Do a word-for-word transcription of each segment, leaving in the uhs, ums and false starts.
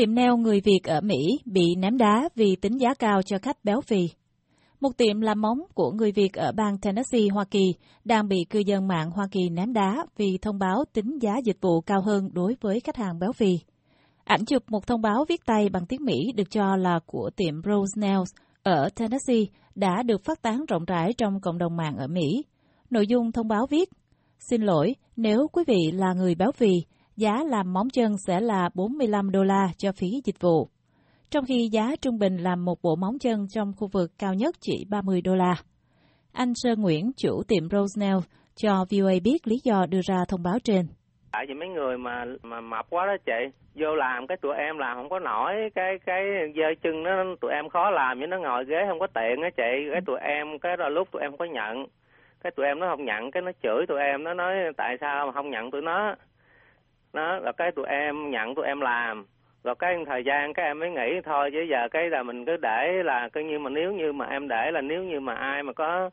tiệm nail người Việt ở Mỹ bị ném đá vì tính giá cao cho khách béo phì. Một tiệm làm móng của người Việt ở bang Tennessee, Hoa Kỳ đang bị cư dân mạng Hoa Kỳ ném đá vì thông báo tính giá dịch vụ cao hơn đối với khách hàng béo phì. Ảnh chụp một thông báo viết tay bằng tiếng Mỹ được cho là của tiệm Rose Nails ở Tennessee đã được phát tán rộng rãi trong cộng đồng mạng ở Mỹ. Nội dung thông báo viết: "Xin lỗi, nếu quý vị là người béo phì, giá làm móng chân sẽ là bốn mươi lăm đô la cho phí dịch vụ." Trong khi giá trung bình làm một bộ móng chân trong khu vực cao nhất chỉ ba mươi đô la. Anh Sơn Nguyễn, chủ tiệm Rose Nails, cho vê o a biết lý do đưa ra thông báo trên. Tại vì mấy người mà mà mập quá đó chị, vô làm cái tụi em làm không có nổi, cái cái dơ chân nó tụi em khó làm, nhưng nó ngồi ghế không có tiện đó chị, cái tụi em cái đó lúc tụi em có nhận, cái tụi em nó không nhận, cái nó chửi tụi em, nó nói tại sao mà không nhận tụi nó, nó là cái tụi em nhận tụi em làm. Rồi cái thời gian các em mới nghĩ thôi, chứ giờ cái là mình cứ để là coi như mà nếu như mà em để là nếu như mà ai mà có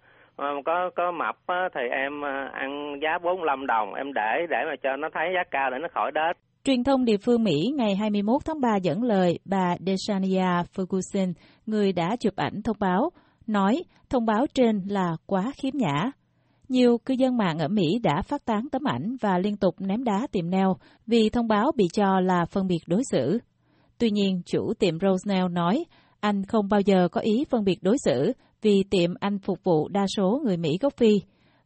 có có mập á, thì em ăn giá bốn mươi lăm đồng, em để để mà cho nó thấy giá cao để nó khỏi đết. Truyền thông địa phương Mỹ ngày hai mươi mốt tháng ba dẫn lời bà Deshania Ferguson, người đã chụp ảnh thông báo, nói thông báo trên là quá khiếm nhã. Nhiều cư dân mạng ở Mỹ đã phát tán tấm ảnh và liên tục ném đá tiệm nail vì thông báo bị cho là phân biệt đối xử. Tuy nhiên, chủ tiệm Rose Nail nói anh không bao giờ có ý phân biệt đối xử vì tiệm anh phục vụ đa số người Mỹ gốc Phi.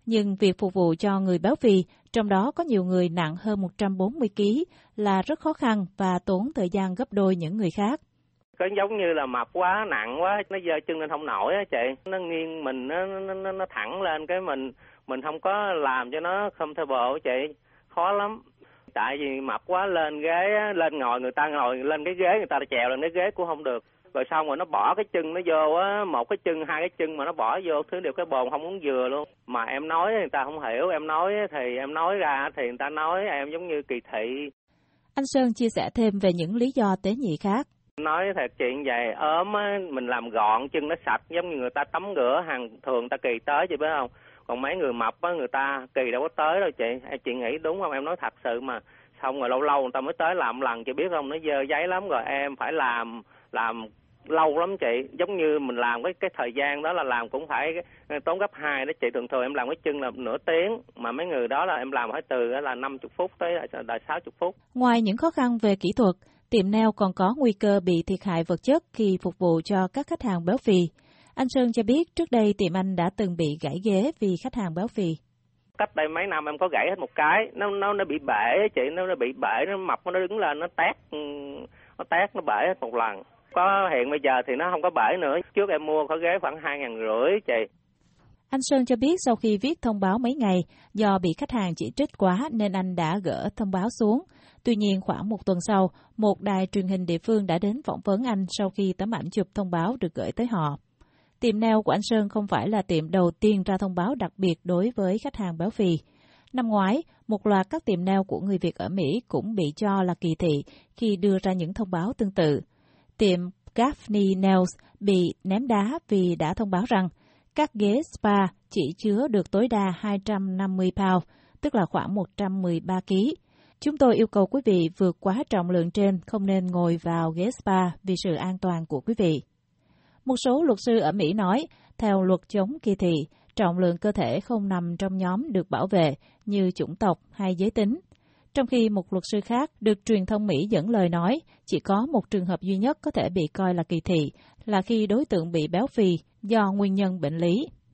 Nhưng việc phục vụ cho người béo phì, trong đó có nhiều người nặng hơn một trăm bốn mươi ki lô gam, là rất khó khăn và tốn thời gian gấp đôi những người khác. Cái giống như là mập quá, nặng quá, nó giơ chân lên không nổi á chị. Nó nghiêng mình, nó, nó, nó thẳng lên, cái mình mình không có làm cho nó comfortable chị. Khó lắm. Tại vì mập quá lên ghế, lên ngồi, người ta ngồi lên cái ghế, người ta trèo lên cái ghế cũng không được. Rồi xong rồi nó bỏ cái chân nó vô á, một cái chân, hai cái chân mà nó bỏ vô, thứ đều cái bồn không muốn vừa luôn. Mà em nói người ta không hiểu, em nói thì em nói ra thì người ta nói em giống như kỳ thị. Anh Sơn chia sẻ thêm về những lý do tế nhị khác. Nói thật chuyện vậy, ốm á, mình làm gọn chân nó sạch, giống như người ta tắm rửa hàng thường người ta kỳ tới chị biết không? Còn mấy người mập á, người ta kỳ đâu có tới đâu chị. Em chị nghĩ đúng không? Em nói thật sự mà. Xong rồi lâu lâu người ta mới tới làm lần chị biết không? Nó dơ giấy lắm, rồi em phải làm làm lâu lắm chị. Giống như mình làm cái cái thời gian đó là làm cũng phải tốn gấp hai đó chị. Thường thường em làm cái chân là nửa tiếng, mà mấy người đó là em làm phải từ là năm mươi phút tới là sáu mươi phút. Ngoài những khó khăn về kỹ thuật, tiệm nail còn có nguy cơ bị thiệt hại vật chất khi phục vụ cho các khách hàng béo phì. Anh Sơn cho biết trước đây tiệm anh đã từng bị gãy ghế vì khách hàng béo phì. Cách đây mấy năm em có gãy hết một cái, nó nó nó bị bể chị, nó nó bị bể, nó mập nó đứng lên nó tét, nó tét nó bể hết một lần. Có hiện bây giờ thì nó không có bể nữa. Trước em mua có ghế khoảng hai ngàn rưỡi chị. Anh Sơn cho biết sau khi viết thông báo mấy ngày, do bị khách hàng chỉ trích quá nên anh đã gỡ thông báo xuống. Tuy nhiên, khoảng một tuần sau, một đài truyền hình địa phương đã đến phỏng vấn anh sau khi tấm ảnh chụp thông báo được gửi tới họ. Tiệm nail của anh Sơn không phải là tiệm đầu tiên ra thông báo đặc biệt đối với khách hàng béo phì. Năm ngoái, một loạt các tiệm nail của người Việt ở Mỹ cũng bị cho là kỳ thị khi đưa ra những thông báo tương tự. Tiệm Gaffney Nails bị ném đá vì đã thông báo rằng các ghế spa chỉ chứa được tối đa hai trăm năm mươi pound, tức là khoảng một trăm mười ba ki lô gam. Chúng tôi yêu cầu quý vị vượt quá trọng lượng trên, không nên ngồi vào ghế spa vì sự an toàn của quý vị. Một số luật sư ở Mỹ nói, theo luật chống kỳ thị, trọng lượng cơ thể không nằm trong nhóm được bảo vệ như chủng tộc hay giới tính. Trong khi một luật sư khác được truyền thông Mỹ dẫn lời nói, chỉ có một trường hợp duy nhất có thể bị coi là kỳ thị là khi đối tượng bị béo phì do nguyên nhân bệnh lý.